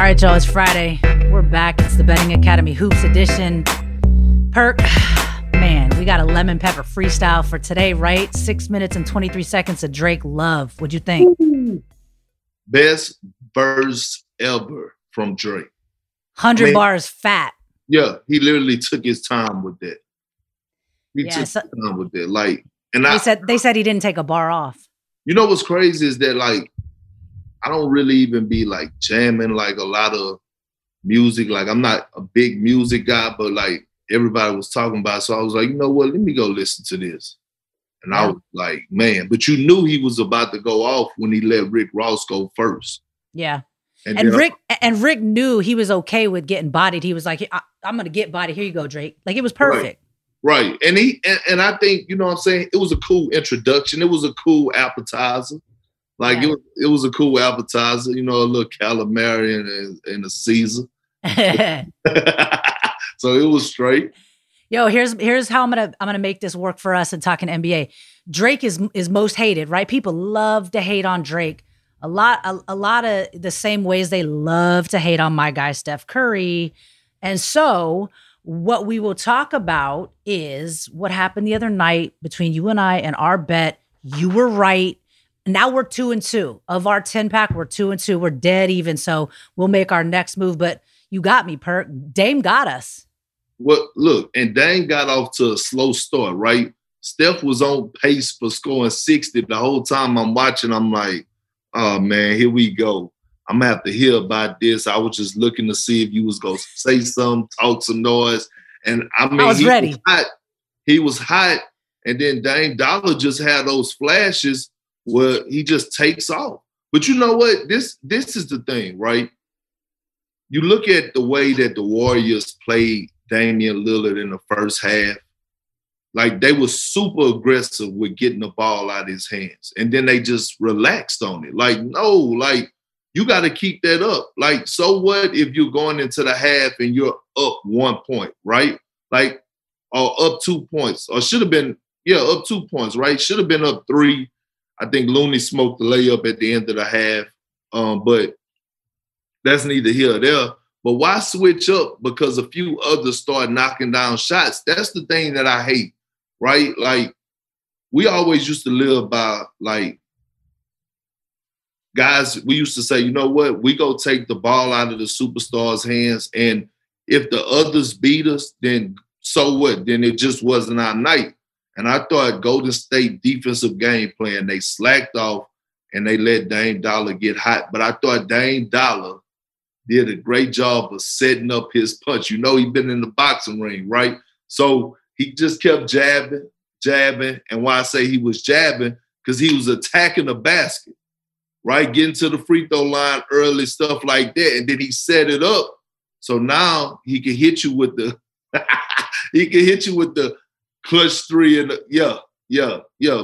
All right, y'all, it's Friday. We're back. It's the Betting Academy Hoops edition. Perk, man, we got a lemon pepper freestyle for today, right? 6 minutes and 23 seconds of Drake Love. What'd you think? Best verse ever from Drake. 100 bars fat. Yeah, he literally took his time with that. He took his time with that. Like, and they said he didn't take a bar off. You know what's crazy is that, like, I don't really even be like jamming like a lot of music. Like, I'm not a big music guy, but like everybody was talking about it. So I was like, you know what? Let me go listen to this. And I was like, man, but you knew he was about to go off when he let Rick Ross go first. Yeah. And Rick knew he was okay with getting bodied. He was like, I'm going to get bodied. Here you go, Drake. Like, it was perfect. Right. And I think, you know what I'm saying? It was a cool introduction. It was a cool appetizer. Like, it was a cool appetizer, you know, a little calamari and a Caesar. So it was straight. Yo, here's how I'm gonna make this work for us in talking NBA. Drake is most hated, right? People love to hate on Drake a lot of the same ways they love to hate on my guy Steph Curry. And so what we will talk about is what happened the other night between you and I and our bet. You were right. Now we're 2-2 of our 10-pack. We're 2-2. We're dead even. So we'll make our next move. But you got me, Perk. Dame got us. Well, look, and Dame got off to a slow start, right? Steph was on pace for scoring 60 the whole time. I'm watching. I'm like, oh man, here we go. I'm gonna have to hear about this. I was just looking to see if you was gonna say something, talk some noise, and I mean, he was hot. He was hot, and then Dame Dollar just had those flashes. Well, he just takes off. But you know what? This is the thing, right? You look at the way that the Warriors played Damian Lillard in the first half. Like, they were super aggressive with getting the ball out of his hands. And then they just relaxed on it. Like, no, like, you got to keep that up. Like, so what if you're going into the half and you're up 1 point, right? Like, or up 2 points. Or should have been, up 2 points, right? Should have been up three. I think Looney smoked the layup at the end of the half, but that's neither here or there. But why switch up because a few others start knocking down shots? That's the thing that I hate, right? Like, we always used to live by, like, guys, we used to say, you know what? We go take the ball out of the superstars' hands, and if the others beat us, then so what? Then it just wasn't our night. And I thought Golden State defensive game plan, they slacked off and they let Dame Dollar get hot. But I thought Dame Dollar did a great job of setting up his punch. You know, he's been in the boxing ring, right? So he just kept jabbing. And why I say he was jabbing, because he was attacking the basket, right? Getting to the free throw line early, stuff like that. And then he set it up. So now he can hit you with the clutch three. And yeah.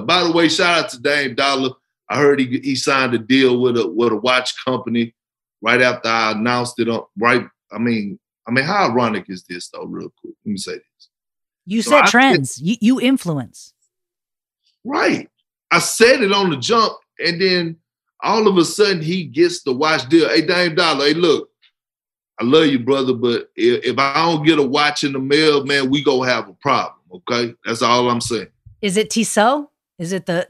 By the way, shout out to Dame Dollar. I heard he signed a deal with a watch company right after I announced it. I mean, how ironic is this though? Real quick, let me say this. You so said I trends. Said, you influence. Right. I said it on the jump, and then all of a sudden he gets the watch deal. Hey, Dame Dollar. Hey, look. I love you, brother, but if I don't get a watch in the mail, man, we gonna have a problem. Okay, that's all I'm saying. Is it Tissot? Is it the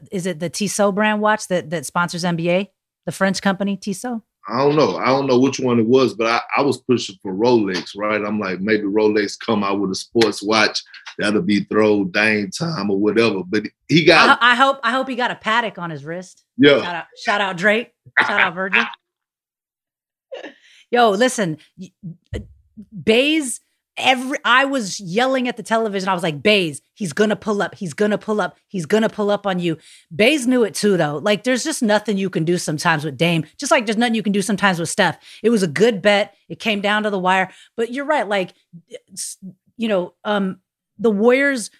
Tissot brand watch that sponsors NBA? The French company Tissot? I don't know which one it was, but I was pushing for Rolex, right? I'm like, maybe Rolex come out with a sports watch that'll be throw dang time or whatever. But he got. I hope he got a Patek on his wrist. Yeah. Shout out Drake. Shout out Virgil. Yo, listen, Baze. I was yelling at the television. I was like, Baze, he's going to pull up. He's going to pull up. He's going to pull up on you. Baze knew it too, though. Like, there's just nothing you can do sometimes with Dame. Just like there's nothing you can do sometimes with Steph. It was a good bet. It came down to the wire. But you're right. Like, you know, the Warriors'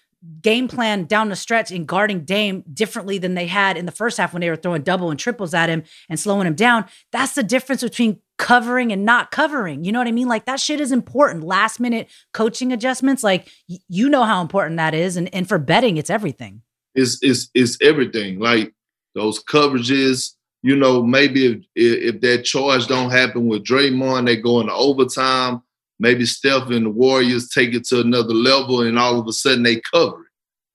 game plan down the stretch in guarding Dame differently than they had in the first half when they were throwing double and triples at him and slowing him down. That's the difference between covering and not covering. You know what I mean? Like, that shit is important. Last minute coaching adjustments. Like, you know how important that is. And for betting, it's everything. It's everything. Like, those coverages. you know, maybe if that charge don't happen with Draymond, they go into overtime. Maybe Steph and the Warriors take it to another level, and all of a sudden they cover it.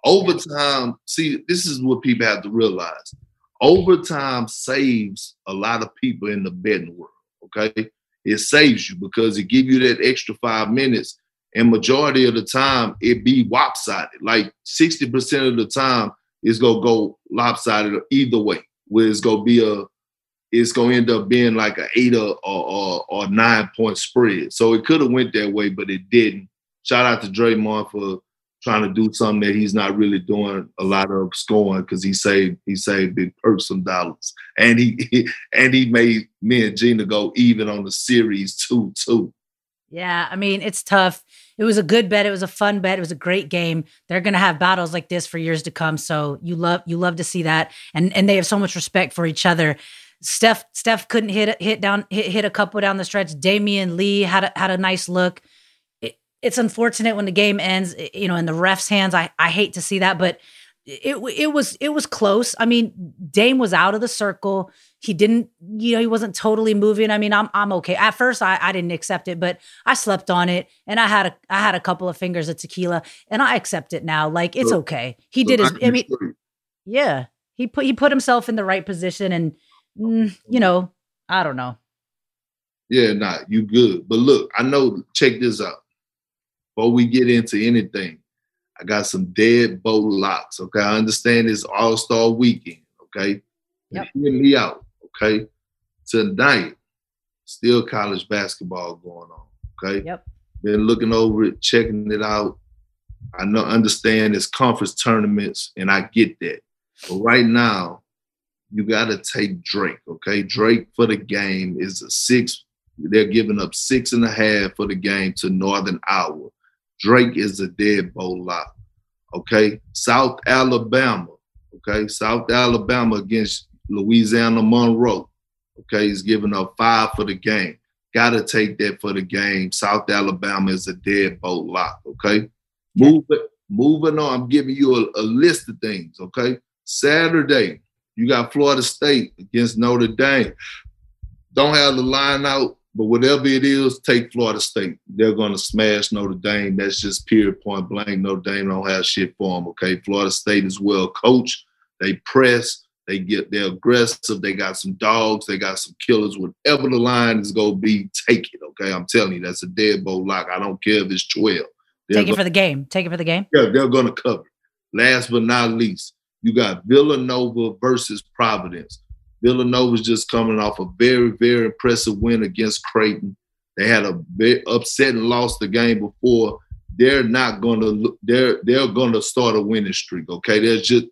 Overtime, see, this is what people have to realize. Overtime saves a lot of people in the betting world, okay? It saves you because it gives you that extra 5 minutes, and majority of the time, it be lopsided. Like 60% of the time, it's going to go lopsided either way, where it's going to be a it's going to end up being like an 8 or 9 point spread. So it could have went that way, but it didn't. Shout out to Draymond for trying to do something that he's not really doing a lot of scoring, because he saved Big Perk some dollars. And he made me and Gina go even on the series 2-2. Yeah, I mean, it's tough. It was a good bet. It was a fun bet. It was a great game. They're going to have battles like this for years to come. So you love to see that. And they have so much respect for each other. Steph couldn't hit a couple down the stretch. Damian Lee had a nice look. It's unfortunate when the game ends, you know, in the ref's hands. I hate to see that, but it was close. I mean, Dame was out of the circle. He didn't, you know, he wasn't totally moving. I mean, I'm okay. At first, I didn't accept it, but I slept on it, and I had a couple of fingers of tequila, and I accept it now. Like, it's okay. He did his. I mean, yeah, he put himself in the right position, and. You know, I don't know. Yeah, nah, you good. But look, I know, check this out. Before we get into anything, I got some dead bow locks, okay? I understand it's All-Star Weekend, okay? Yep. Hear me out, okay? Tonight, still college basketball going on, okay? Yep. Been looking over it, checking it out. I know, understand it's conference tournaments, and I get that. But right now, you got to take Drake, okay? Drake for the game is a 6. They're giving up 6.5 for the game to Northern Iowa. Drake is a dead bowl lock, okay? South Alabama, okay? South Alabama against Louisiana Monroe, okay? He's giving up 5 for the game. Got to take that for the game. South Alabama is a dead bowl lock, okay? Moving on, I'm giving you a list of things, okay? Saturday. You got Florida State against Notre Dame. Don't have the line out, but whatever it is, take Florida State. They're going to smash Notre Dame. That's just period, point blank. Notre Dame don't have shit for them, okay? Florida State is well coached. They press. They're aggressive. They got some dogs. They got some killers. Whatever the line is going to be, take it, okay? I'm telling you, that's a dead bowl lock. I don't care if it's 12. Take it for the game. Yeah, they're going to cover it. Last but not least, you got Villanova versus Providence. Villanova's just coming off a very, very impressive win against Creighton. They had a very upset and lost the game before. They're not gonna. They're gonna start a winning streak. Okay, they're just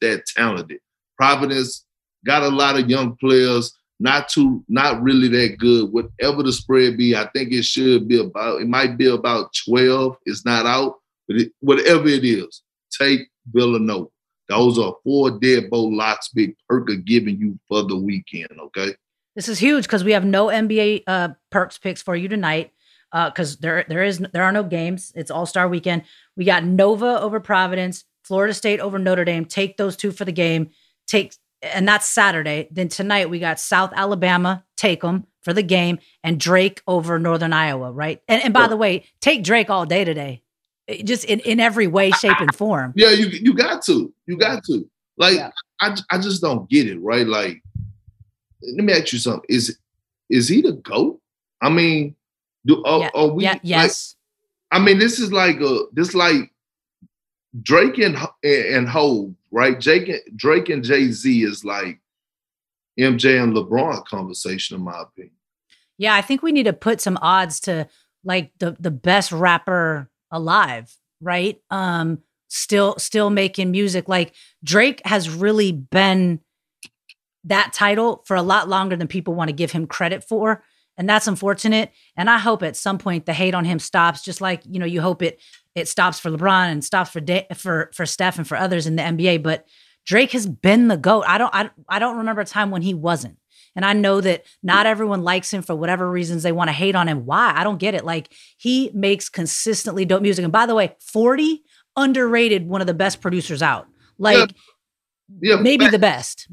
that talented. Providence got a lot of young players. Not really that good. Whatever the spread be, I think it should be about. It might be about 12. It's not out, but whatever it is, take Villanova. Those are 4 dead bowl locks Big Perker giving you for the weekend, okay? This is huge because we have no NBA Perks picks for you tonight because there are no games. It's All-Star Weekend. We got Nova over Providence, Florida State over Notre Dame. Take those 2 for the game. And that's Saturday. Then tonight we got South Alabama. Take them for the game. And Drake over Northern Iowa, right? And by the way, take Drake all day today. Just in every way, shape, and form. Yeah, you got to. You got to. Like, yeah. I just don't get it, right? Like, let me ask you something. Is he the GOAT? I mean, are we? Yeah, yes. Like, I mean, this is like Drake and Hov, right? Drake and Jay-Z is like MJ and LeBron conversation, in my opinion. Yeah, I think we need to put some odds to, like, the best rapper alive, right? Still making music. Like, Drake has really been that title for a lot longer than people want to give him credit for. And that's unfortunate. And I hope at some point the hate on him stops, just like, you know, you hope it stops for LeBron and stops for Steph and for others in the NBA. But Drake has been the GOAT. I don't remember a time when he wasn't. And I know that not everyone likes him for whatever reasons they want to hate on him. Why? I don't get it. Like, he makes consistently dope music. And by the way, 40, underrated, one of the best producers out. Like, maybe the best.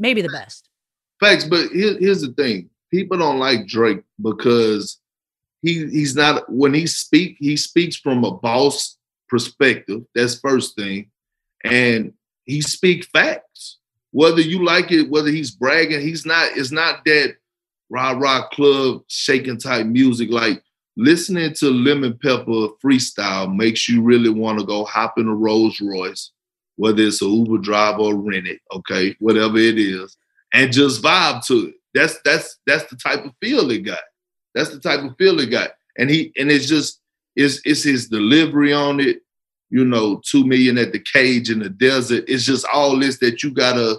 Facts, but here's the thing. People don't like Drake because he's not, when he speaks from a boss perspective. That's first thing. And he speaks facts. Whether you like it, whether he's bragging, he's not, it's not that rah-rah club shaking type music. Like listening to Lemon Pepper freestyle makes you really want to go hop in a Rolls Royce, whether it's a Uber driver or rent it, okay, whatever it is, and just vibe to it. That's the type of feel it got. That's the type of feel it got. And it's his delivery on it. You know, 2 million at the cage in the desert. It's just all this that you gotta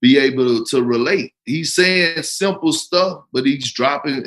be able to relate. He's saying simple stuff, but he's dropping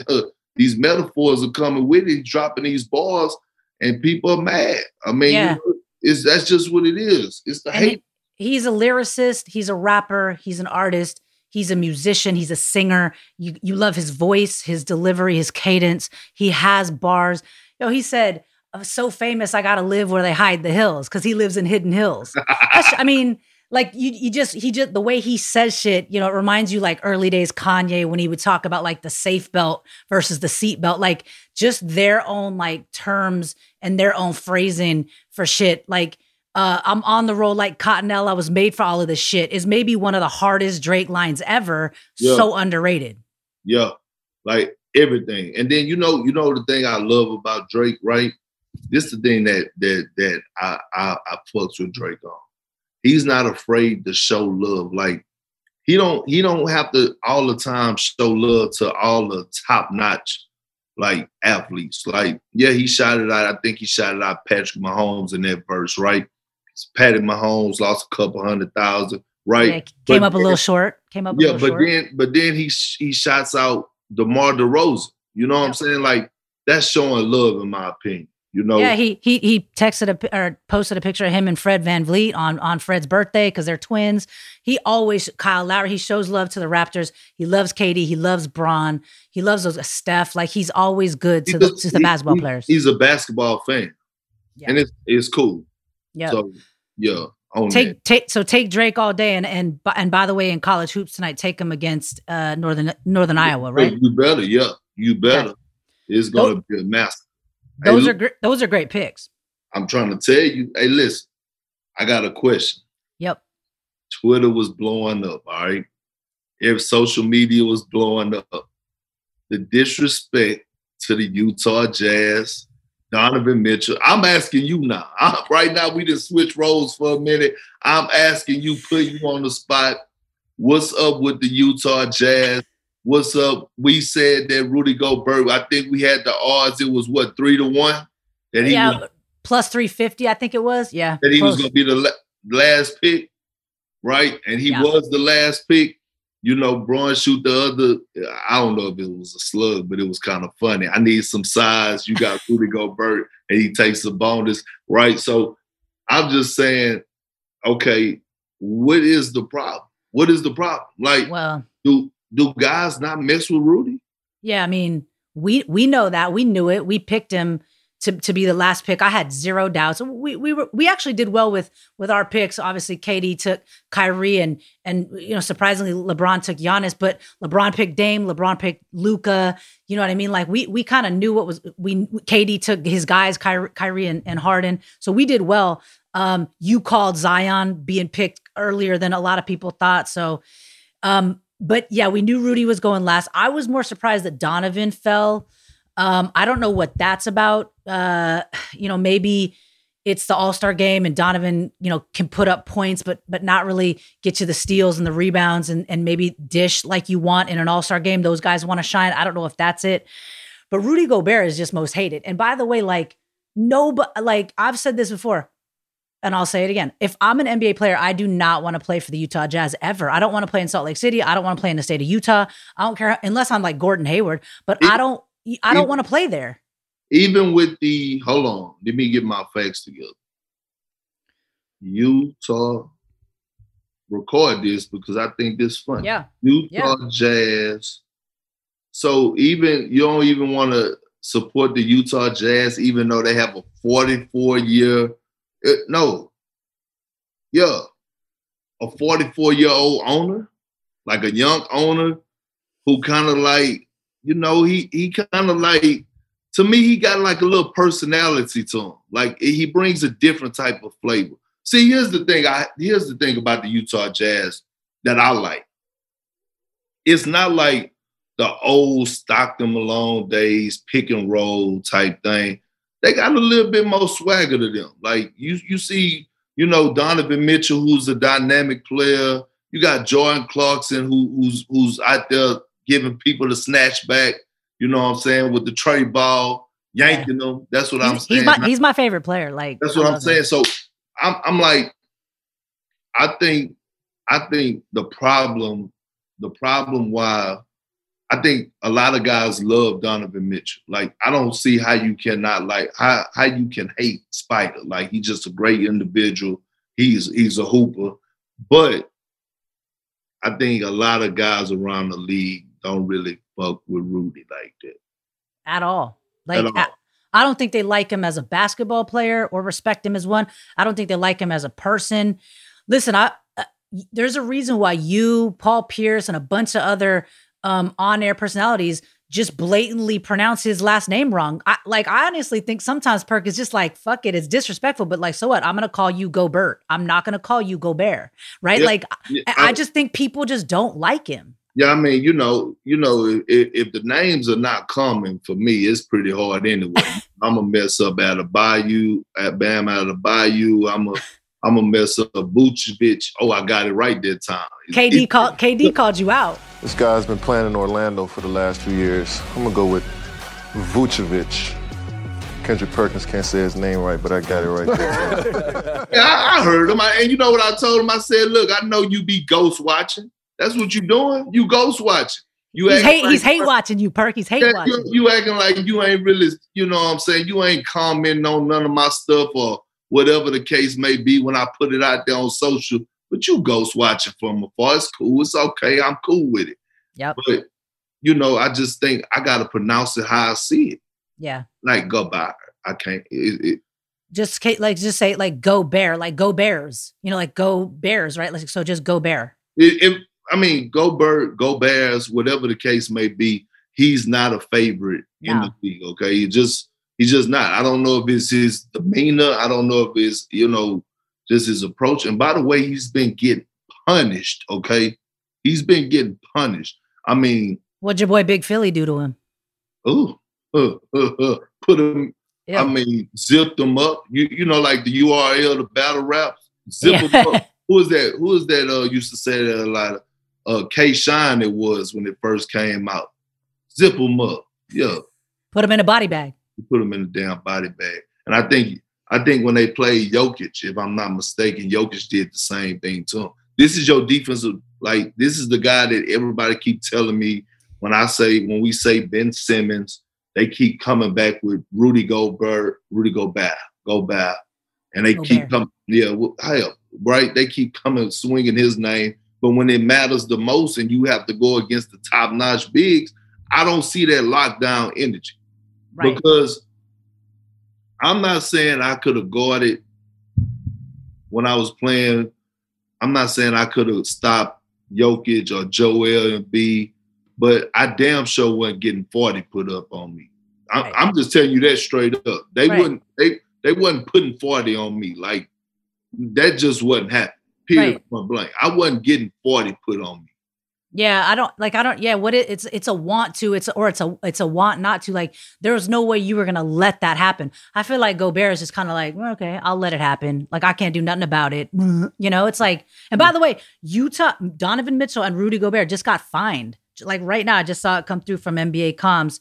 these metaphors are coming with it. He's dropping these bars, and people are mad. I mean, yeah. That's just what it is. It's the hate. He's a lyricist. He's a rapper. He's an artist. He's a musician. He's a singer. You love his voice, his delivery, his cadence. He has bars. Yo, he said, "I'm so famous, I gotta live where they hide the hills," because he lives in hidden hills. I mean, like he just the way he says shit, you know, it reminds you like early days Kanye when he would talk about like the safe belt versus the seat belt, like just their own like terms and their own phrasing for shit. Like I'm on the road like Cottonelle, I was made for all of this shit is maybe one of the hardest Drake lines ever. Yeah. So underrated. Yeah, like everything. And then you know the thing I love about Drake, right? This is the thing that I fucks with Drake on. He's not afraid to show love. Like he don't have to all the time show love to all the top notch like athletes. Like yeah, he shouted out. I think he shouted out Patrick Mahomes in that verse, right? Patty Mahomes lost a couple 100,000, right? Yeah, came up a little short. Yeah, but then he shouts out DeMar DeRozan. You know what I'm saying? Like that's showing love in my opinion. You know, yeah, he texted or posted a picture of him and Fred VanVleet on Fred's birthday because they're twins. He always, Kyle Lowry, he shows love to the Raptors. He loves KD. He loves Bron. He loves those Steph. Like he's always good to the basketball players. He's a basketball fan, yeah. And it's cool. Yeah, so yeah. Take Drake all day, and by the way, in college hoops tonight, take him against Northern Iowa, right? You better. Okay. It's gonna be a master. Those are great picks. I'm trying to tell you. Hey, listen, I got a question. Yep. Twitter was blowing up, all right? If social media was blowing up, the disrespect to the Utah Jazz, Donovan Mitchell. I'm asking you now. Right now, we just switch roles for a minute. I'm asking you, put you on the spot. What's up with the Utah Jazz? What's up? We said that Rudy Gobert, I think we had the odds. It was what, 3-1? That he was, plus 350, I think it was. Yeah. That he was going to be the last pick, right? And he was the last pick. You know, Braun shoot the other. I don't know if it was a slug, but it was kind of funny. I need some size. You got Rudy Gobert, and he takes the bonus, right? So I'm just saying, okay, what is the problem? What is the problem? Like, well, do guys not mess with Rudy? Yeah, I mean, we know that. We knew it. We picked him to be the last pick. I had zero doubts. We actually did well with our picks. Obviously, KD took Kyrie and you know, surprisingly, LeBron took Giannis, but LeBron picked Dame, LeBron picked Luka. You know what I mean? Like we kind of knew what was KD took his guys, Kyrie and Harden. So we did well. You called Zion being picked earlier than a lot of people thought. So but yeah, we knew Rudy was going last. I was more surprised that Donovan fell. I don't know what that's about. You know, maybe it's the All-Star game and Donovan, you know, can put up points, but not really get you the steals and the rebounds and maybe dish like you want in an All-Star game. Those guys want to shine. I don't know if that's it. But Rudy Gobert is just most hated. And by the way, like I've said this before. And I'll say it again. If I'm an NBA player, I do not want to play for the Utah Jazz ever. I don't want to play in Salt Lake City. I don't want to play in the state of Utah. I don't care unless I'm like Gordon Hayward, but I don't want to play there. Even with the, hold on, let me get my facts together. Utah, record this because I think this is funny. Yeah. Utah Jazz. So even, you don't even want to support the Utah Jazz, even though they have a 44-year a 44-year-old owner, like a young owner who kind of like, you know, he kind of like, to me, he got like a little personality to him. Like he brings a different type of flavor. See, here's the thing about the Utah Jazz that I like. It's not like the old Stockton Malone days, pick and roll type thing. They got a little bit more swagger to them. Like you see, you know, Donovan Mitchell, who's a dynamic player. You got Jordan Clarkson, who's out there giving people the snatch back. You know what I'm saying? With the tray ball, yanking them. That's what I'm saying. He's my favorite player. Like that's what I'm saying. So I'm like, I think the problem why I think a lot of guys love Donovan Mitchell. Like I don't see how you cannot like how you can hate Spider. Like he's just a great individual. He's a hooper. But I think a lot of guys around the league don't really fuck with Rudy like that at all. Like at all. I don't think they like him as a basketball player or respect him as one. I don't think they like him as a person. Listen, there's a reason why you, Paul Pierce, and a bunch of other on-air personalities just blatantly pronounce his last name wrong. I honestly think sometimes Perk is just like, fuck it, it's disrespectful, but like, so what? I'm going to call you Gobert. I'm not going to call you Gobert, right? Yeah, like, yeah, I just think people just don't like him. Yeah, I mean, you know, if the names are not common for me, it's pretty hard anyway. I'm going to mess up at Bam out of the Bayou. I'm going to mess up Vucevic. Oh, I got it right that time. KD called you out. This guy's been playing in Orlando for the last 2 years. I'm going to go with Vucevic. Kendrick Perkins can't say his name right, but I got it right there. Yeah, I heard him. And you know what I told him? I said, look, I know you be ghost watching. That's what you're doing. You ghost watching. He's hate watching you, Perk. He's hate watching. You acting like you ain't really, you know what I'm saying? You ain't commenting on none of my stuff or whatever the case may be when I put it out there on social. But you ghost watching from afar. It's cool. It's okay. I'm cool with it. Yep. But, you know, I just think I got to pronounce it how I see it. Yeah. Like, goodbye. I can't. Just say it like go bear, like go bears. You know, like go bears, right? Like, so just go bear. Gobert, go Bears, whatever the case may be, he's not a favorite in the league, okay? He's just not. I don't know if it's his demeanor. I don't know if it's, you know, just his approach. And by the way, he's been getting punished, okay? He's been getting punished. I mean. What'd your boy Big Philly do to him? Put him, yeah. I mean, zipped him up. You know, like the URL, the battle raps, zip him up. Who is that used to say that a lot? K. Shine it was when it first came out. Zip them up. Yeah. Put them in a body bag. You put them in a damn body bag. And I think when they played Jokic, if I'm not mistaken, Jokic did the same thing to him. This is your defensive, like, this is the guy that everybody keep telling me when we say Ben Simmons, they keep coming back with Rudy Gobert. And they keep coming, right? They keep coming, swinging his name. But when it matters the most and you have to go against the top-notch bigs, I don't see that lockdown energy. Right. Because I'm not saying I could have guarded when I was playing. I'm not saying I could have stopped Jokic or Joel Embiid, but I damn sure wasn't getting 40 put up on me. Right. I'm just telling you that straight up. They wasn't putting 40 on me. Like, that just wasn't happening. Period. Point blank. I wasn't getting 40 put on me. Yeah, I don't. Yeah, it's a want to. It's a want not to. Like, there was no way you were gonna let that happen. I feel like Gobert is just kind of like, well, okay, I'll let it happen. Like, I can't do nothing about it. You know, it's like. And by the way, Utah, Donovan Mitchell and Rudy Gobert just got fined. Like right now, I just saw it come through from NBA comms.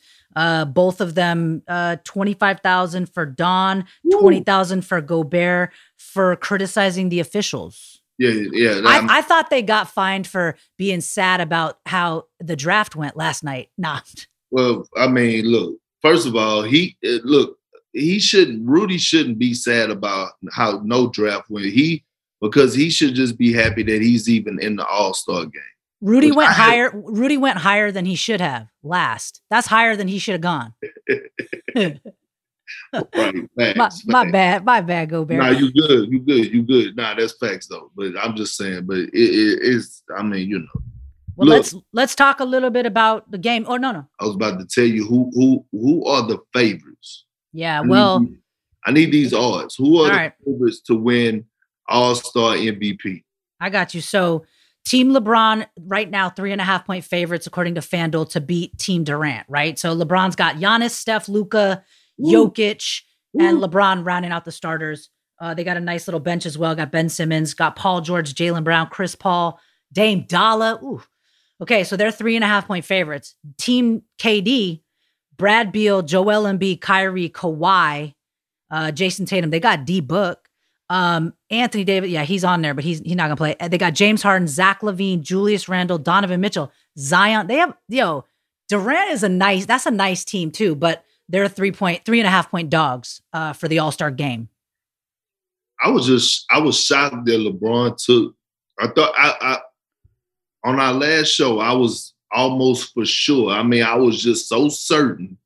Both of them, $25,000 for Don, $20,000 for Gobert for criticizing the officials. Yeah. I thought they got fined for being sad about how the draft went last night. Nah. Well, I mean, look. First of all, Rudy shouldn't be sad about how no draft went. Because he should just be happy that he's even in the All-Star game. Rudy went higher than he should have last. That's higher than he should have gone. Right, facts. My bad, Gobert. Nah, you good. Nah, that's facts though. But I'm just saying. But it's. I mean, you know, Well, look, let's talk a little bit about the game. Oh, no. I was about to tell you who are the favorites. Yeah, I need these odds. Who are the favorites to win All-Star MVP? I got you. So Team LeBron right now, 3.5-point favorites, according to FanDuel, to beat Team Durant, right? So LeBron's got Giannis, Steph, Luka, Jokic, and LeBron rounding out the starters. They got a nice little bench as well. Got Ben Simmons, got Paul George, Jaylen Brown, Chris Paul, Dame Dollar. Ooh. Okay, so they're 3.5-point favorites. Team KD, Brad Beal, Joel Embiid, Kyrie, Kawhi, Jason Tatum. They got D-Book. Anthony Davis, yeah, he's on there, but he's not going to play. They got James Harden, Zach LaVine, Julius Randle, Donovan Mitchell, Zion. They have, Durant is that's a nice team too, but they're 3.5-point dogs for the All-Star game. I was shocked that LeBron took, on our last show, I was almost for sure. I mean, I was just so certain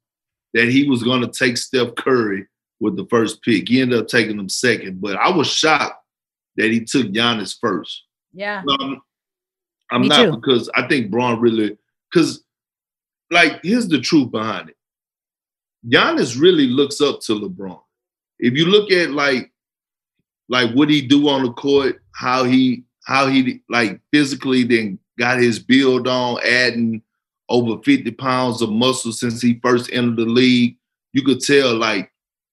that he was going to take Steph Curry with the first pick. He ended up taking him second, but I was shocked that he took Giannis first. Yeah. I'm Me not too. Because I think Bron really, because, like, here's the truth behind it. Giannis really looks up to LeBron. If you look at, like what he do on the court, how he like physically then got his build on, adding over 50 pounds of muscle since he first entered the league. You could tell like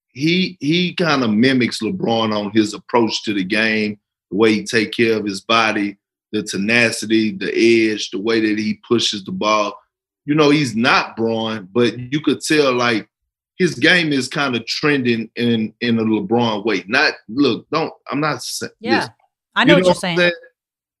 he kind of mimics LeBron on his approach to the game, the way he take care of his body, the tenacity, the edge, the way that he pushes the ball. You know, he's not Bron, but you could tell like his game is kind of trending in a LeBron way. I'm not saying. Yeah, listen, I know what you're saying.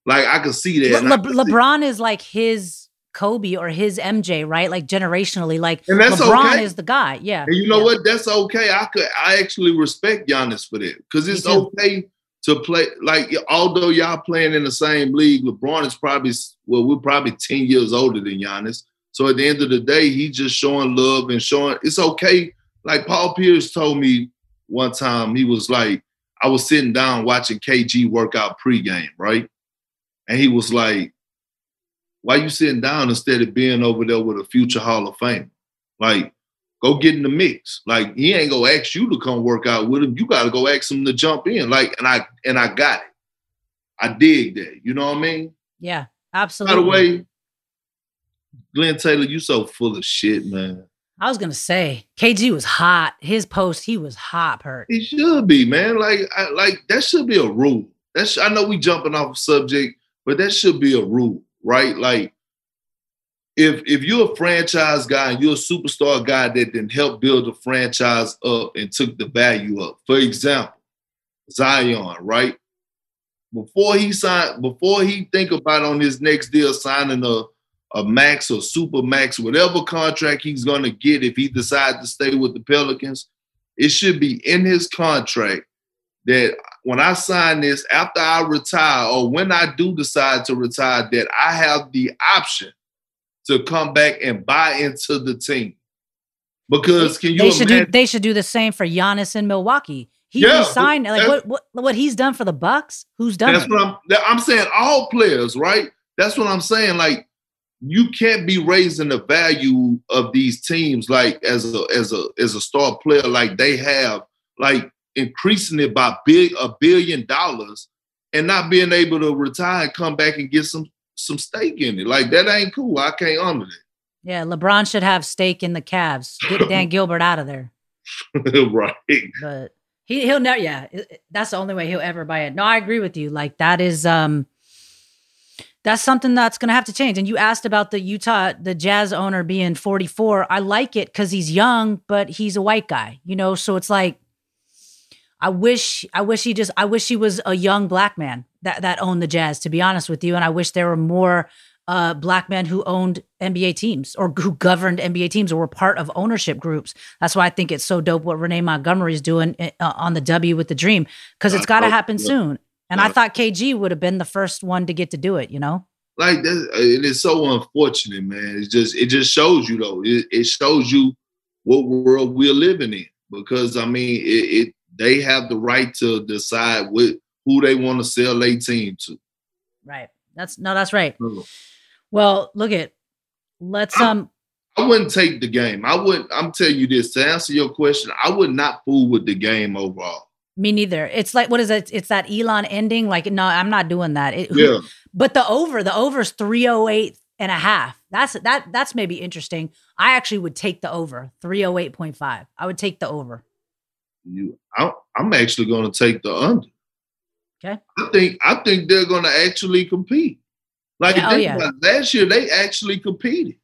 Like, I can see that. LeBron is like his Kobe or his MJ, right? Like, generationally, like LeBron is the guy. Yeah. And you know what? That's okay. I actually respect Giannis for that because it's okay to play. Like, although y'all playing in the same league, LeBron is we're probably 10 years older than Giannis. So at the end of the day, he's just showing love and showing it's okay. Like Paul Pierce told me one time, he was like, I was sitting down watching KG workout pregame, right? And he was like, why you sitting down instead of being over there with a future Hall of Famer? Like, go get in the mix. Like, he ain't gonna ask you to come work out with him. You gotta go ask him to jump in. Like, and I got it. I dig that. You know what I mean? Yeah, absolutely. By the way, Glenn Taylor, you so full of shit, man. I was going to say, KG was hot. His post, he was hot, Perk. He should be, man. Like that should be a rule. I know we jumping off the subject, but that should be a rule, right? Like, if you're a franchise guy and you're a superstar guy that then helped build the franchise up and took the value up. For example, Zion, right? Before he think about on his next deal signing a max or super max, whatever contract he's going to get if he decides to stay with the Pelicans, it should be in his contract that when I sign this, after I retire or when I do decide to retire, that I have the option to come back and buy into the team. Because they should do the same for Giannis in Milwaukee. He signed, like what he's done for the Bucks, who's done that's it? I'm saying all players, right? That's what I'm saying. Like, you can't be raising the value of these teams like as a star player like they have, like increasing it by $1 billion and not being able to retire and come back and get some stake in it. Like, that ain't cool. I can't honor it. Yeah, LeBron should have stake in the Cavs. Get Dan Gilbert out of there. Right. But he'll never, yeah, that's the only way he'll ever buy it. No, I agree with you. Like, that is that's something that's going to have to change. And you asked about the Jazz owner being 44. I like it because he's young, but he's a white guy, So it's like, I wish he was a young black man that owned the Jazz, to be honest with you. And I wish there were more black men who owned NBA teams or who governed NBA teams or were part of ownership groups. That's why I think it's so dope what Renee Montgomery's doing on the W with the Dream, because it's got to happen soon. And I thought KG would have been the first one to get to do it, Like, it is so unfortunate, man. It just shows you, though. It shows you what world we're living in. Because, I mean, they have the right to decide who they want to sell their team to. Right. That's right. Mm-hmm. Well, look at I wouldn't take the game. I wouldn't. I'm telling you this to answer your question. I would not fool with the game overall. Me neither. It's like, what is it? It's that Elon ending. Like, no, I'm not doing that. Yeah. But the over's 308.5. That's maybe interesting. I actually would take the over 308.5. I would take the over. I'm actually going to take the under. Okay. I think they're going to actually compete. Like, yeah, last year, they actually competed.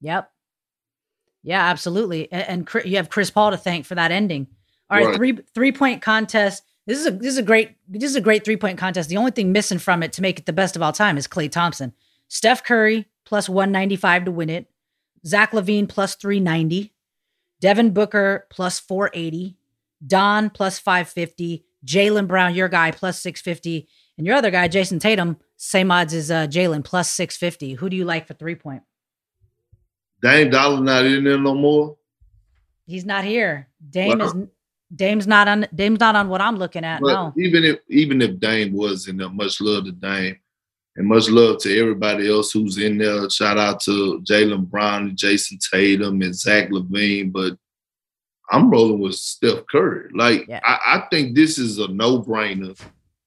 Yep. Yeah, absolutely. And you have Chris Paul to thank for that ending. All right, three-point contest. This is a great three-point contest. The only thing missing from it to make it the best of all time is Klay Thompson. Steph Curry plus 195 to win it. Zach LaVine plus 390. Devin Booker plus 480. Don plus 550. Jaylen Brown, your guy, plus 650. And your other guy, Jason Tatum, same odds as Jaylen, plus 650. Who do you like for three-point? Dame Dollar not in there no more. He's not here. Dame's not on what I'm looking at. No. Even if Dame was in there, much love to Dame and much love to everybody else who's in there. Shout out to Jaylen Brown, Jason Tatum, and Zach LaVine. But I'm rolling with Steph Curry. Like, yeah. I think this is a no-brainer.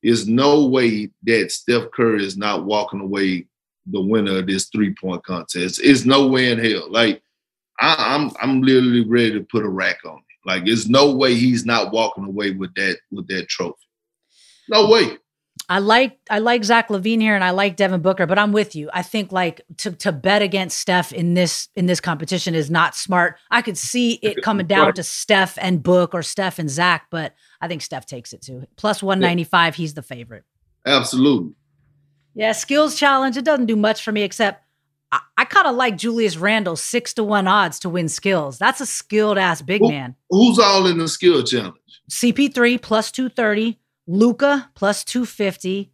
There's no way that Steph Curry is not walking away the winner of this three-point contest. It's no way in hell. Like, I'm literally ready to put a rack on it. Like, there's no way he's not walking away with that trophy. No way. I like Zach LaVine here, and I like Devin Booker, but I'm with you. I think, like, to bet against Steph in this competition is not smart. I could see it coming down to Steph and Book or Steph and Zach, but I think Steph takes it too. Plus 195, he's the favorite. Absolutely. Yeah, skills challenge. It doesn't do much for me, except I kind of like Julius Randle's 6-1 odds to win skills. That's a skilled ass big man. Who's all in the skill challenge? CP3 plus 230. Luka plus 250,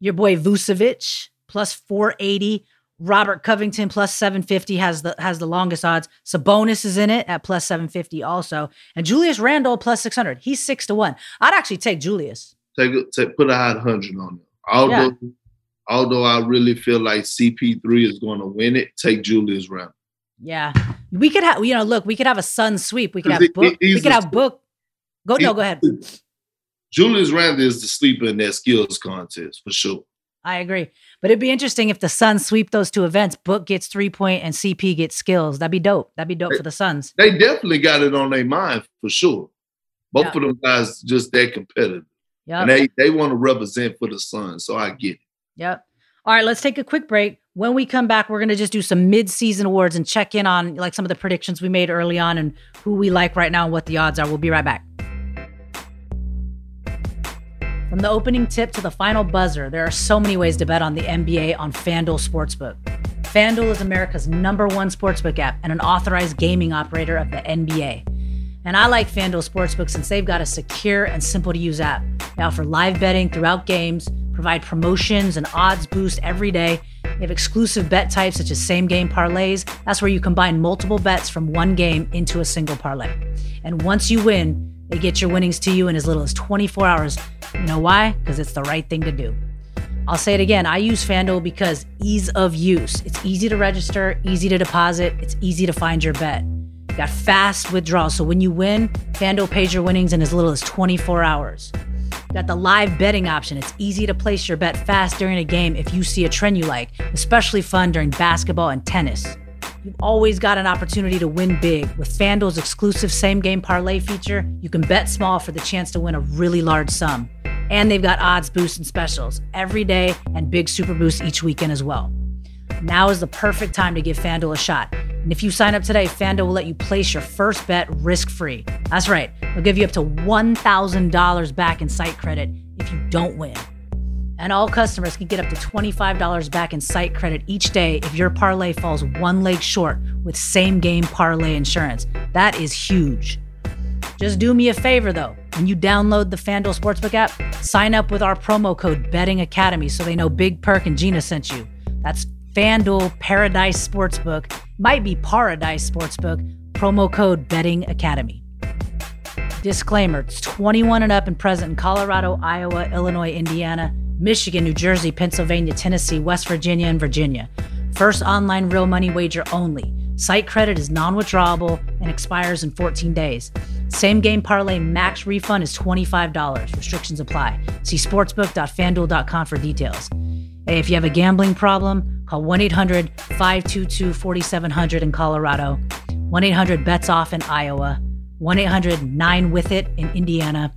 your boy Vucevic plus 480, Robert Covington plus 750 has the longest odds. Sabonis is in it at plus 750 also, and Julius Randle plus 600. He's 6-1. I'd actually take Julius. Put a hot 100 on him. Although I really feel like CP3 is going to win it, take Julius Randle. Yeah, we could have we could have a Sun sweep. We could have Book. We could have Book. Go ahead. Julius Randle is the sleeper in that skills contest, for sure. I agree. But it'd be interesting if the Suns sweep those two events. Book gets three-point and CP gets skills. That'd be dope. That'd be dope for the Suns. They definitely got it on their mind, for sure. Both of them guys just that competitive. Yep. And they want to represent for the Suns, so I get it. Yep. All right, let's take a quick break. When we come back, we're going to just do some mid-season awards and check in on like some of the predictions we made early on and who we like right now and what the odds are. We'll be right back. From the opening tip to the final buzzer, there are so many ways to bet on the NBA on FanDuel Sportsbook. FanDuel is America's #1 sportsbook app and an authorized gaming operator of the NBA. And I like FanDuel Sportsbook since they've got a secure and simple to use app. They offer live betting throughout games, provide promotions and odds boost every day. They have exclusive bet types such as same game parlays. That's where you combine multiple bets from one game into a single parlay. And once you win, they get your winnings to you in as little as 24 hours. You know why? Because it's the right thing to do. I'll say it again. I use FanDuel because ease of use. It's easy to register, easy to deposit. It's easy to find your bet. You got fast withdrawals. So when you win, FanDuel pays your winnings in as little as 24 hours. You got the live betting option. It's easy to place your bet fast during a game if you see a trend you like, especially fun during basketball and tennis. You've always got an opportunity to win big. With FanDuel's exclusive same-game parlay feature, you can bet small for the chance to win a really large sum. And they've got odds boosts and specials every day and big super boosts each weekend as well. Now is the perfect time to give FanDuel a shot. And if you sign up today, FanDuel will let you place your first bet risk-free. That's right. They'll give you up to $1,000 back in site credit if you don't win. And all customers can get up to $25 back in site credit each day if your parlay falls one leg short with same-game parlay insurance. That is huge. Just do me a favor, though. When you download the FanDuel Sportsbook app, sign up with our promo code BettingAcademy so they know Big Perk and Gina sent you. That's FanDuel Paradise Sportsbook. Might be Paradise Sportsbook. Promo code BettingAcademy. Disclaimer, it's 21 and up and present in Colorado, Iowa, Illinois, Indiana, Michigan, New Jersey, Pennsylvania, Tennessee, West Virginia, and Virginia. First online real money wager only. Site credit is non-withdrawable and expires in 14 days. Same game parlay max refund is $25. Restrictions apply. See sportsbook.fanduel.com for details. Hey, if you have a gambling problem, call 1-800-522-4700 in Colorado, 1-800-BETS-OFF in Iowa, 1-800-9-WITH-IT in Indiana,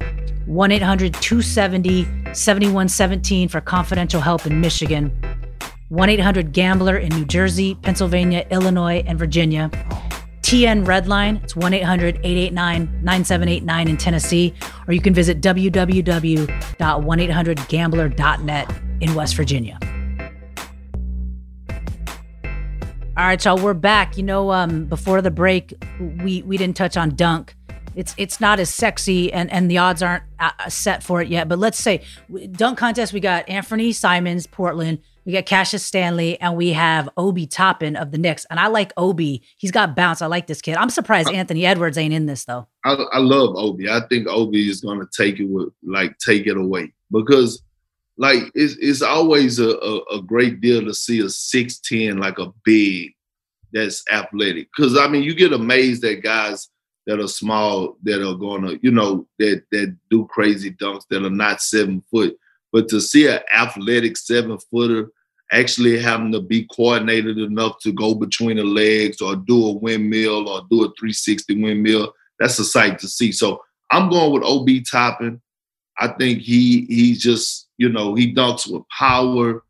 1-800-270-7117 for confidential help in Michigan, 1-800-GAMBLER in New Jersey, Pennsylvania, Illinois, and Virginia. TN Redline, it's 1-800-889-9789 in Tennessee, or you can visit www.1800gambler.net in West Virginia. All right, y'all, we're back. You know, before the break, we didn't touch on Dunk. It's not as sexy, and the odds aren't set for it yet. But let's say Dunk contest, we got Anthony Simons, Portland. We got Cassius Stanley, and we have Obi Toppin of the Knicks. And I like Obi. He's got bounce. I like this kid. I'm surprised Anthony Edwards ain't in this, though. I love Obi. I think Obi is going to take it away. Because, like, it's always a great deal to see a 6'10", like a big that's athletic. Because, I mean, you get amazed at guys that are small, that are going to, you know, that do crazy dunks, that are not 7 foot. But to see an athletic 7-footer actually having to be coordinated enough to go between the legs or do a windmill or do a 360 windmill, that's a sight to see. So I'm going with Obi Toppin. I think he just, you know, he dunks with power.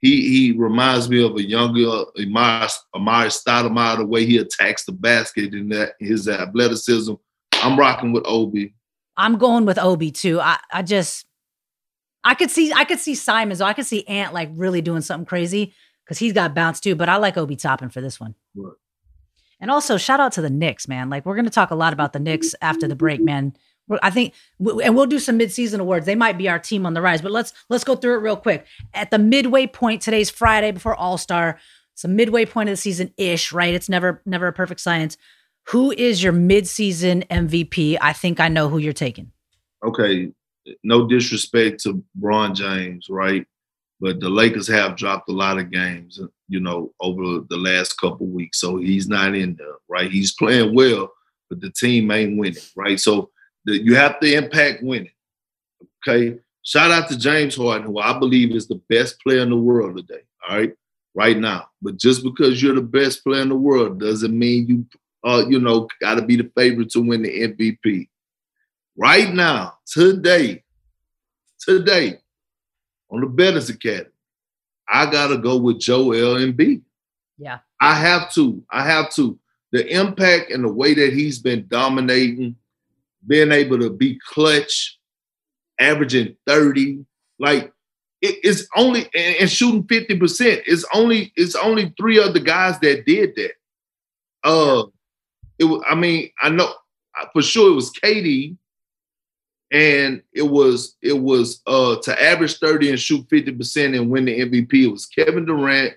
He reminds me of a younger Amari Stoudemire, the way he attacks the basket and that his athleticism. I'm rocking with Obi. I'm going with Obi too. I could see Simons. I could see Ant like really doing something crazy because he's got bounce too. But I like Obi Toppin for this one. Right. And also shout out to the Knicks, man. Like we're going to talk a lot about the Knicks after the break, man. I think, and we'll do some midseason awards. They might be our team on the rise. But let's go through it real quick. At the midway point, today's Friday before All-Star. It's a midway point of the season ish, right? It's never a perfect science. Who is your midseason MVP? I think I know who you're taking. Okay. No disrespect to LeBron James, right? But the Lakers have dropped a lot of games, you know, over the last couple of weeks. So he's not in there, right? He's playing well, but the team ain't winning, right? So you have to impact winning, okay? Shout out to James Harden, who I believe is the best player in the world today, all right? Right now. But just because you're the best player in the world doesn't mean you, you know, got to be the favorite to win the MVP. Right now, today, on the Bettors Academy, I got to go with Joel Embiid. Yeah. I have to. The impact and the way that he's been dominating, being able to be clutch, averaging 30, like it's only, and shooting 50%. It's only three other guys that did that. I know for sure it was KD. And it was to average 30 and shoot 50% and win the MVP. It was Kevin Durant,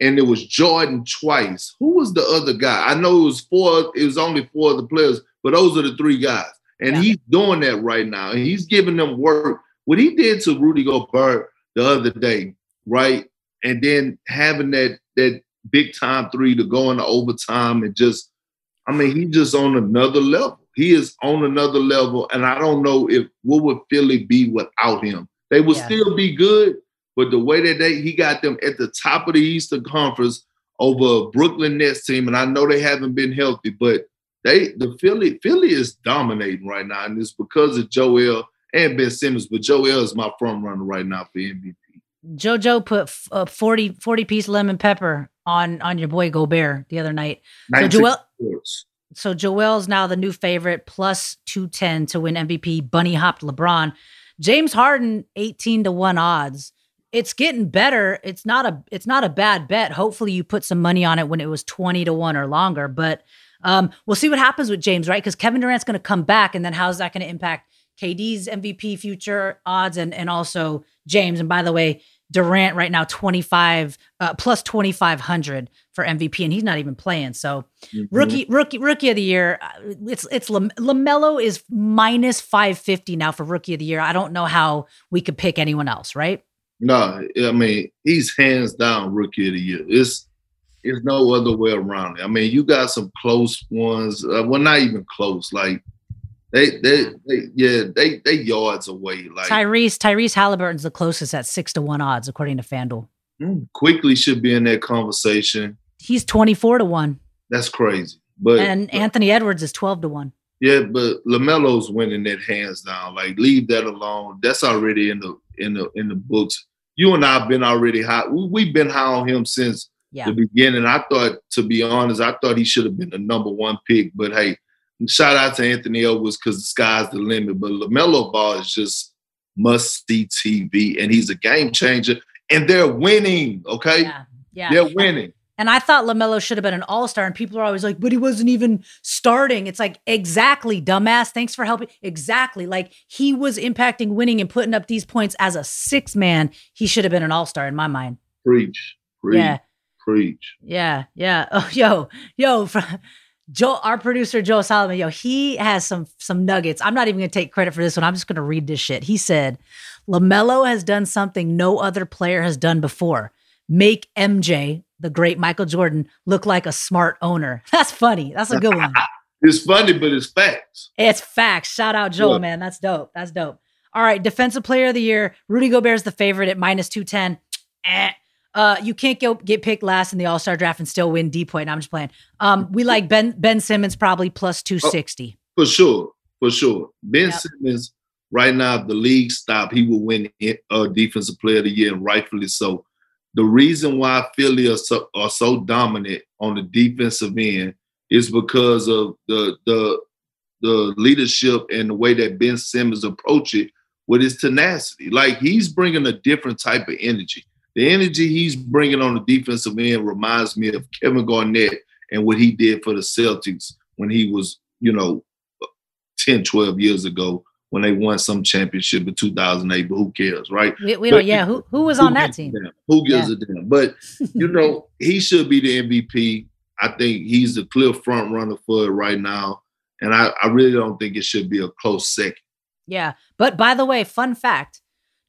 and it was Jordan twice. Who was the other guy? I know it was only four other players, but those are the three guys. And he's doing that right now. And he's giving them work. What he did to Rudy Gobert the other day, right? And then having that big time three to go into overtime and just, I mean, he's just on another level. He is on another level, and I don't know if what would Philly be without him. They would still be good, but the way that he got them at the top of the Eastern Conference over a Brooklyn Nets team, and I know they haven't been healthy, but Philly is dominating right now, and it's because of Joel and Ben Simmons, but Joel is my front runner right now for MVP. JoJo put a 40-piece lemon pepper on your boy Gobert the other night. So So Joel's now the new favorite, plus 210 to win MVP. Bunny hopped LeBron. James Harden, 18-1 odds. It's getting better. It's not a bad bet. Hopefully you put some money on it when it was 20-1 or longer. But we'll see what happens with James, right? Because Kevin Durant's going to come back, and then how's that going to impact KD's MVP future odds and also James? And by the way, Durant right now plus 2,500 for MVP, and he's not even playing. So rookie of the year, it's LaMelo is minus 550 now for rookie of the year. I don't know how we could pick anyone else, right? No, I mean, he's hands down rookie of the year. It's no other way around it. I mean, you got some close ones. Well, not even close. Like they yards away. Like Tyrese Halliburton's the closest at 6-1 odds, according to FanDuel. Quickly should be in that conversation. He's 24-1. That's crazy. But Anthony Edwards is 12-1. Yeah, but LaMelo's winning that hands down. Like, leave that alone. That's already in the books. You and I have been already high. We've been high on him since the beginning. I thought, to be honest, he should have been the #1 pick. But hey, shout out to Anthony Edwards because the sky's the limit. But LaMelo Ball is just must see TV, and he's a game changer. And they're winning. Okay, yeah, they're winning. And I thought LaMelo should have been an all-star, and people are always like, but he wasn't even starting. It's like, exactly, dumbass. Thanks for helping. Exactly. Like, he was impacting winning and putting up these points as a six-man. He should have been an all-star in my mind. Preach. Preach. Yeah. Oh, yo. Joe, our producer, Joe Solomon, he has some nuggets. I'm not even going to take credit for this one. I'm just going to read this shit. He said, LaMelo has done something no other player has done before. Make MJ, the great Michael Jordan, look like a smart owner. That's funny. That's a good one. It's funny, but it's facts. It's facts. Shout out Joel, man. That's dope. All right. Defensive player of the year. Rudy Gobert's the favorite at -210. You can't get picked last in the All-Star draft and still win D-point. I'm just playing. We like Ben Simmons, probably +260. Oh, for sure. Ben Simmons, right now, if the league stopped, he will win Defensive Player of the Year, and rightfully so. The reason why Philly are so dominant on the defensive end is because of the leadership and the way that Ben Simmons approached it with his tenacity. Like, he's bringing a different type of energy. The energy he's bringing on the defensive end reminds me of Kevin Garnett and what he did for the Celtics when he was, 10, 12 years ago when they won some championship in 2008, but who cares, right? Who was on that team? Who gives a damn? But, he should be the MVP. I think he's the clear front runner for it right now, and I really don't think it should be a close second. Yeah, but by the way, fun fact,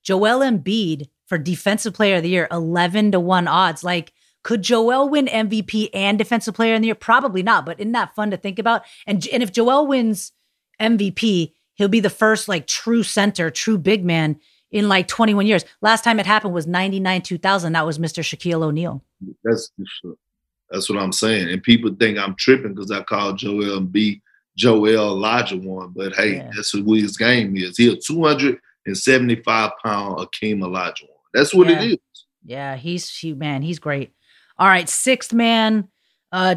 Joel Embiid for Defensive Player of the Year, 11-1 odds. Like, could Joel win MVP and Defensive Player of the Year? Probably not, but isn't that fun to think about? And if Joel wins MVP, he'll be the first true center, true big man in 21 years. Last time it happened was 1999-2000. That was Mr. Shaquille O'Neal. That's what I'm saying. And people think I'm tripping because I call Joel Embiid Joel Olajuwon. But hey, that's what his game is. He's a 275-pound Akeem Olajuwon. That's what it is. Yeah, he's great. All right, sixth man.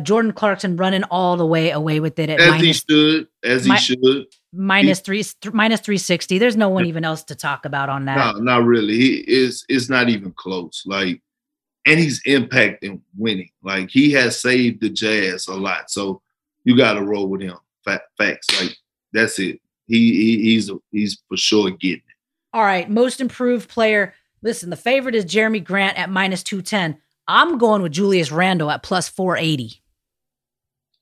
Jordan Clarkson running all the way away with it at as he should. -360. There's no one even else to talk about on that. No, not really. It's not even close. And he's impacting winning. He has saved the Jazz a lot. So you got to roll with him. Facts. That's it. He's for sure getting it. All right. Most improved player. Listen, the favorite is Jeremy Grant at -210. I'm going with Julius Randle at +480.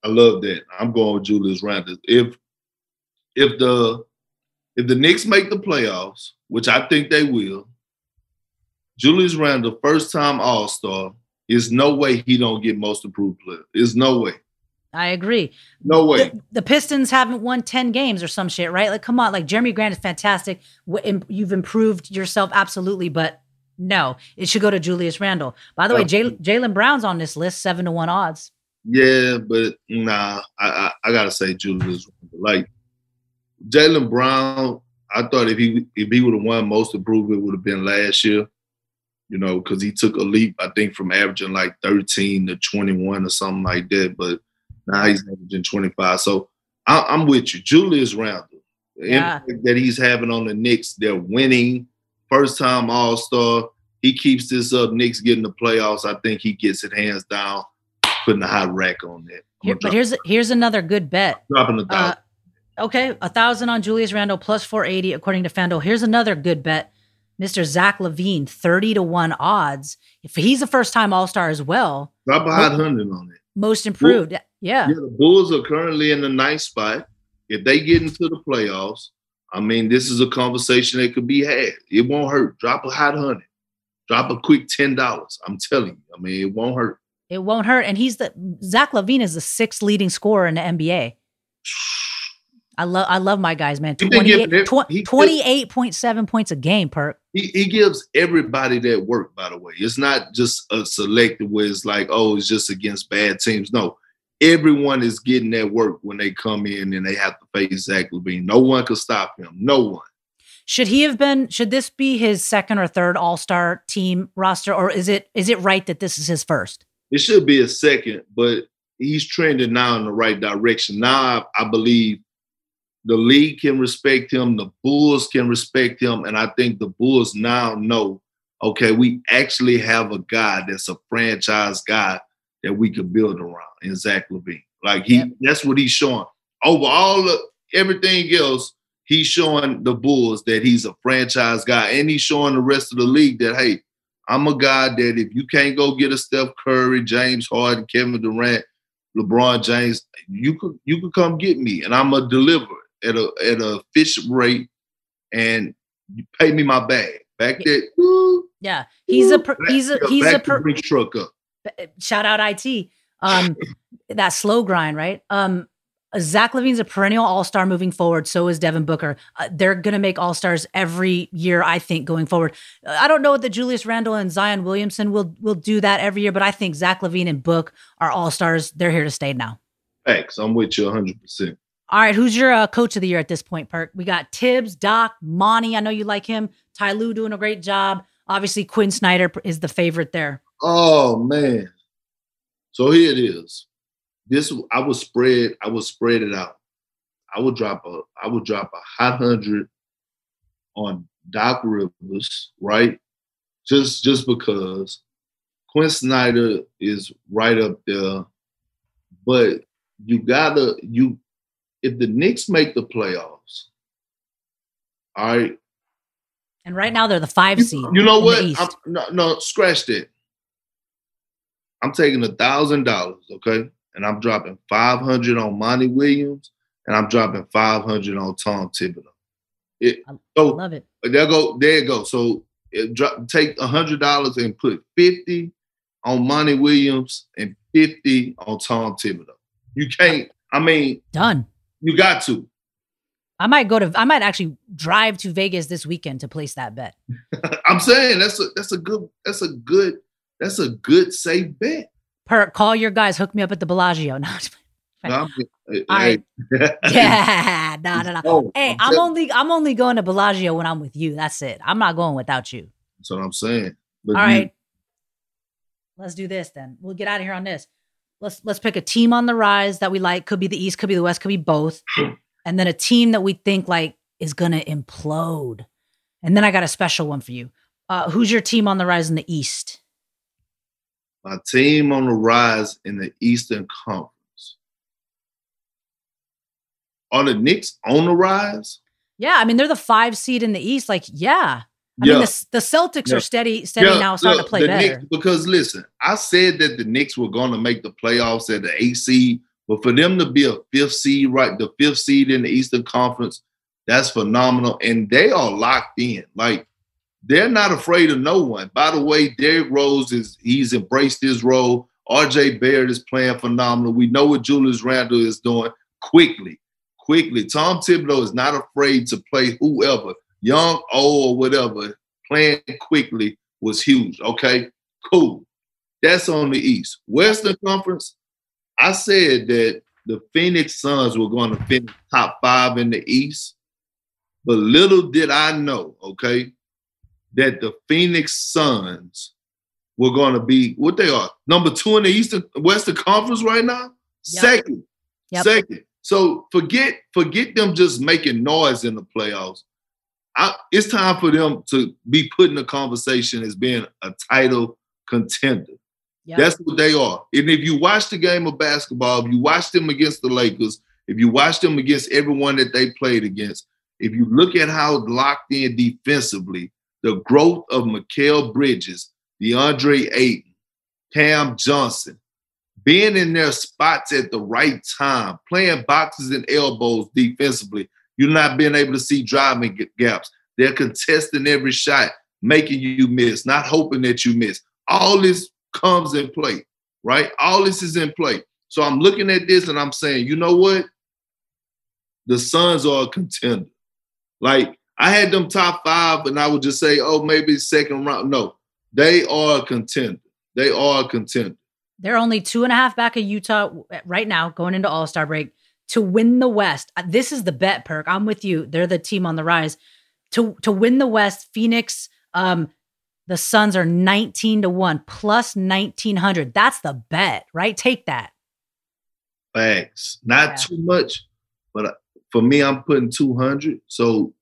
I love that. I'm going with Julius Randle. If the Knicks make the playoffs, which I think they will, Julius Randle, first-time All-Star, there's no way he don't get most improved player. There's no way. I agree. No way. The Pistons haven't won 10 games or some shit, right? Come on. Jeremy Grant is fantastic. You've improved yourself absolutely, but no, it should go to Julius Randle. By the way, Jaylen Brown's on this list, 7-1 odds. Yeah, but nah, I gotta say Julius Randle. Jaylen Brown, I thought if he would have won most improved, it would have been last year. Because he took a leap, I think, from averaging 13 to 21 or something like that. But now he's averaging 25. So I'm with you, Julius Randle. The impact that he's having on the Knicks, they're winning. First-time All-Star. He keeps this up. Knicks getting the playoffs. I think he gets it hands down, putting a hot rack on that. But here's another good bet. Dropping $1,000. Okay, $1,000 on Julius Randle, +480, according to FanDuel. Here's another good bet. Mr. Zach LaVine, 30-1 odds. If he's a first-time All-Star as well. Drop a hot $100 on it. Most improved. Yeah, the Bulls are currently in the ninth spot. If they get into the playoffs, this is a conversation that could be had. It won't hurt. Drop a hot $100. Drop a quick $10. I'm telling you. I mean, it won't hurt. It won't hurt. And he's Zach LaVine is the sixth leading scorer in the NBA. I love my guys, man. 28.7 points a game, Perk. He gives everybody that work, by the way. It's not just a selective where it's like, oh, it's just against bad teams. No, everyone is getting that work when they come in and they have to face Zach LaVine. No one could stop him. No one. Should this be his second or third all-star team roster, or is it right that this is his first? It should be his second, but he's trending now in the right direction. Now I believe the league can respect him, the Bulls can respect him, and I think the Bulls now know, okay, we actually have a guy that's a franchise guy that we could build around in Zach LaVine. Like that's what he's showing. Over everything else, he's showing the Bulls that he's a franchise guy, and he's showing the rest of the league that, hey, I'm a guy that if you can't go get a Steph Curry, James Harden, Kevin Durant, LeBron James, you could come get me, and I'm a deliverer at a efficient rate, and you pay me my bag. Back that. Woo, yeah, he's a truck up. Shout out IT. That slow grind, right? Zach LaVine's a perennial all-star moving forward. So is Devin Booker. They're going to make all-stars every year, I think, going forward. I don't know what the Julius Randle and Zion Williamson will do that every year, but I think Zach LaVine and Book are all-stars. They're here to stay now. Thanks. I'm with you 100%. All right. Who's your coach of the year at this point, Perk? We got Tibbs, Doc, Monty. I know you like him. Ty Lue doing a great job. Obviously, Quinn Snyder is the favorite there. Oh, man. So here it is. This I would spread it out. I would drop a hot 100 on Doc Rivers, right? Just because Quinn Snyder is right up there, but if the Knicks make the playoffs, all right. And right now they're the 5 seed. You know what? No, scratch that. I'm taking $1,000, okay? And I'm dropping $500 on Monty Williams, and I'm dropping $500 on Tom Thibodeau. I love it. There you go. So take $100 and put $50 on Monty Williams and $50 on Tom Thibodeau. You can't. I mean, done. You got to. I might actually drive to Vegas this weekend to place that bet. I'm saying that's a good safe bet. Perk, call your guys. Hook me up at the Bellagio. No, all right. Yeah, no. Hey, I'm only going to Bellagio when I'm with you. That's it. I'm not going without you. That's what I'm saying. But all right, let's do this then. We'll get out of here on this. Let's pick a team on the rise that we like. Could be the East, could be the West, could be both. And then a team that we think like is gonna implode. And then I got a special one for you. Who's your team on the rise in the East? My team on the rise in the Eastern Conference. Are the Knicks on the rise? Yeah, I mean, they're the 5 seed in the East. Like, yeah. I mean, the Celtics are steady now, starting to play better. Knicks, because, listen, I said that the Knicks were going to make the playoffs at the 8 seed, but for them to be a 5th seed, right, the 5th seed in the Eastern Conference, that's phenomenal. And they are locked in. Like, they're not afraid of no one. By the way, Derrick Rose he's embraced his role. RJ Barrett is playing phenomenal. We know what Julius Randle is doing quickly. Tom Thibodeau is not afraid to play whoever, young, old, or whatever. Playing quickly was huge. Okay, cool. That's on the East. Western Conference, I said that the Phoenix Suns were going to finish top 5 in the East, but little did I know, okay, that the Phoenix Suns were going to be what they are, number 2 in the Western Conference right now, yep. Second. So forget them just making noise in the playoffs. It's time for them to be put in a conversation as being a title contender. Yep. That's what they are. And if you watch the game of basketball, if you watch them against the Lakers, if you watch them against everyone that they played against, if you look at how locked in defensively, the growth of Mikal Bridges, DeAndre Ayton, Cam Johnson, being in their spots at the right time, playing boxes and elbows defensively, you're not being able to see driving gaps. They're contesting every shot. making you miss, not hoping that you miss. All this comes in play, right? All this is in play. So I'm looking at this and I'm saying, you know what? The Suns are a contender. Like, I had them top five and I would just say, oh, maybe second round. No, they are a contender. They are a contender. They're only 2.5 back of Utah right now, going into All-Star break, to win the West. This is the bet, Perk. I'm with you. They're the team on the rise. To win the West, Phoenix, the Suns are 19-1, plus 1,900. That's the bet, right? Take that. Facts. Not too much, but for me, I'm putting 200. So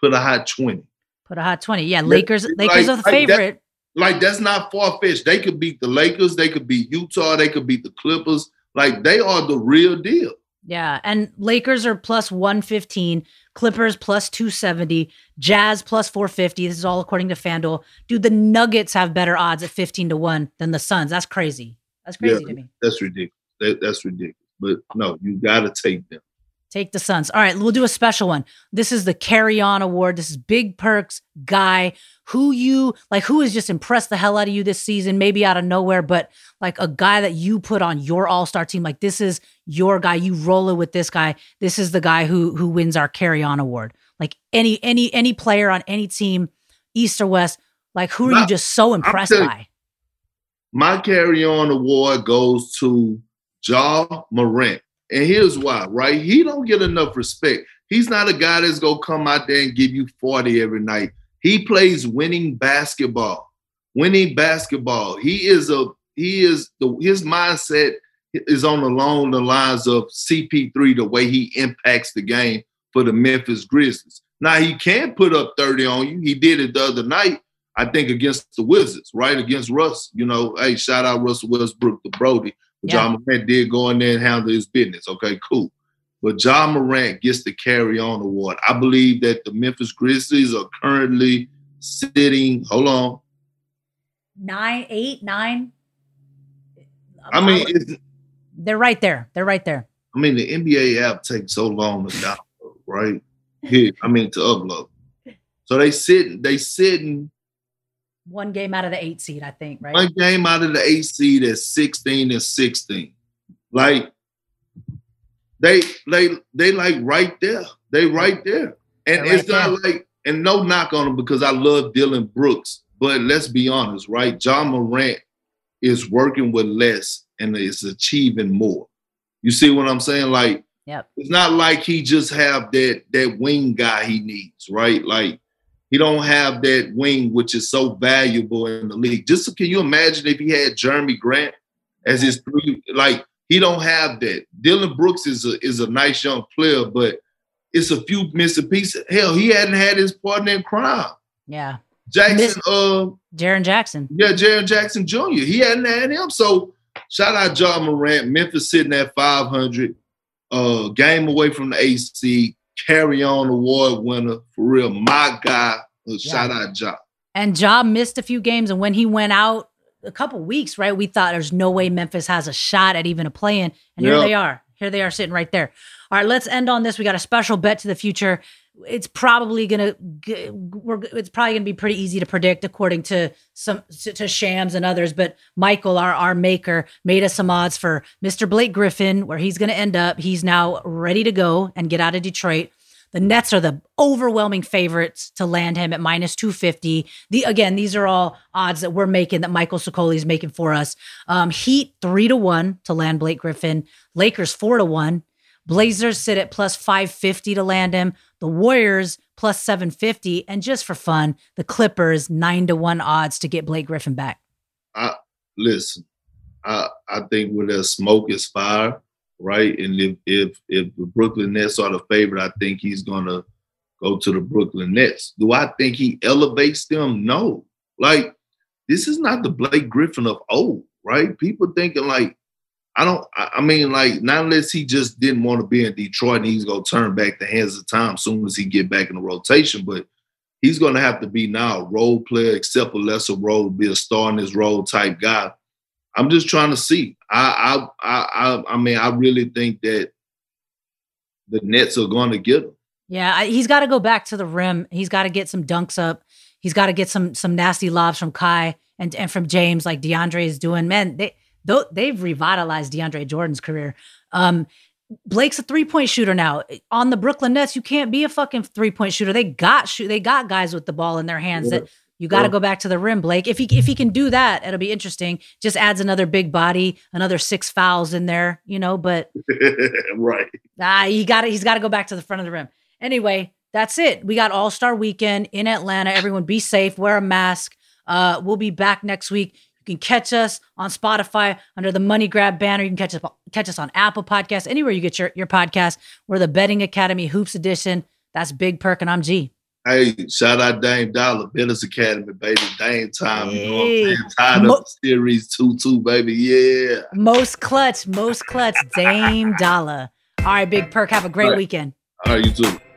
put a hot 20. Put a hot 20. Yeah, Lakers are the favorite. Like, that's not far-fetched. They could beat the Lakers. They could beat Utah. They could beat the Clippers. Like, they are the real deal. Yeah, and Lakers are plus 115. Clippers plus 270. Jazz plus 450. This is all according to FanDuel. Dude, the Nuggets have better odds at 15-1 than the Suns. That's crazy. That's crazy to me. That's ridiculous. That's ridiculous. But, no, you got to take them. Take the Suns. All right, we'll do a special one. This is the Carry On Award. This is Big Perk's guy who has just impressed the hell out of you this season, maybe out of nowhere, but like a guy that you put on your all-star team. Like, this is your guy. You roll it with this guy. This is the guy who wins our Carry On Award. Like any player on any team, East or West, like who are you just so impressed by? My Carry On Award goes to Ja Morant. And here's why, right? He don't get enough respect. He's not a guy that's going to come out there and give you 40 every night. He plays winning basketball. Winning basketball. His mindset is on along the lines of CP3, the way he impacts the game for the Memphis Grizzlies. Now, he can put up 30 on you. He did it the other night, I think, against the Wizards, right? Against Russ. You know, hey, shout out Russell Westbrook, the Brody. But Ja Morant did go in there and handle his business. Okay, cool. But Ja Morant gets the Carry On Award. I believe that the Memphis Grizzlies are currently sitting, hold on. 9, 8, 9. I mean, they're right there. They're right there. I mean, the NBA app takes so long to download, right? To upload. So they sitting. One game out of the 8 seed, I think, right? One game out of the 8 seed is 16-16. Like, they like right there. They right there. And it's not like, and no knock on them because I love Dylan Brooks. But let's be honest, right? Ja Morant is working with less and is achieving more. You see what I'm saying? Like, It's not like he just have that wing guy he needs, right? Like, he don't have that wing, which is so valuable in the league. Just can you imagine if he had Jeremy Grant as his three? Like, he don't have that. Dylan Brooks is a nice young player, but it's a few missing pieces. Hell, he hadn't had his partner in crime. Yeah. Jaren Jackson. Yeah, Jaren Jackson Jr. He hadn't had him. So shout out Ja Morant. Memphis sitting at 500, game away from the AC. Carry On Award winner, for real. My guy, shout out Ja. And Ja missed a few games, and when he went out a couple weeks, right, we thought there's no way Memphis has a shot at even a play-in, and here they are. Here they are sitting right there. All right, let's end on this. We got a special bet to the future. It's probably gonna be pretty easy to predict, according to to Shams and others. But Michael, our maker, made us some odds for Mr. Blake Griffin, where he's gonna end up. He's now ready to go and get out of Detroit. The Nets are the overwhelming favorites to land him at minus 250. These are all odds that we're making, that Michael Sicoli is making for us. Heat 3-1 to land Blake Griffin. Lakers 4-1. Blazers sit at plus 550 to land him. The Warriors plus 750. And just for fun, the Clippers 9-1 odds to get Blake Griffin back. I think where there's smoke is fire, right? And if the Brooklyn Nets are the favorite, I think he's going to go to the Brooklyn Nets. Do I think he elevates them? No. Like, this is not the Blake Griffin of old, right? People thinking like, not unless he just didn't want to be in Detroit and he's going to turn back the hands of time as soon as he get back in the rotation. But he's going to have to be now a role player, except a lesser role, be a star in his role type guy. I'm just trying to see. I really think that the Nets are going to get him. Yeah, he's got to go back to the rim. He's got to get some dunks up. He's got to get some nasty lobs from Kai and from James, like DeAndre is doing. Man, they've revitalized DeAndre Jordan's career. Blake's a three-point shooter now. On the Brooklyn Nets, you can't be a fucking three-point shooter. They got guys with the ball in their hands that you got to go back to the rim, Blake. If he can do that, it'll be interesting. Just adds another big body, another 6 fouls in there, you know, but right. He's got to go back to the front of the rim. Anyway, that's it. We got All-Star Weekend in Atlanta. Everyone be safe, wear a mask. We'll be back next week. You can catch us on Spotify under the Money Grab banner. You can catch us on Apple Podcasts, anywhere you get your podcast. We're the Betting Academy Hoops Edition. That's Big Perk, and I'm G. Hey, shout out Dame Dollar, Billers Academy, baby. Dame time, hey. You know what I'm saying? Tied up series 2-2, baby. Yeah. Most clutch, Dame Dollar. All right, Big Perk, have a great weekend. All right, you too.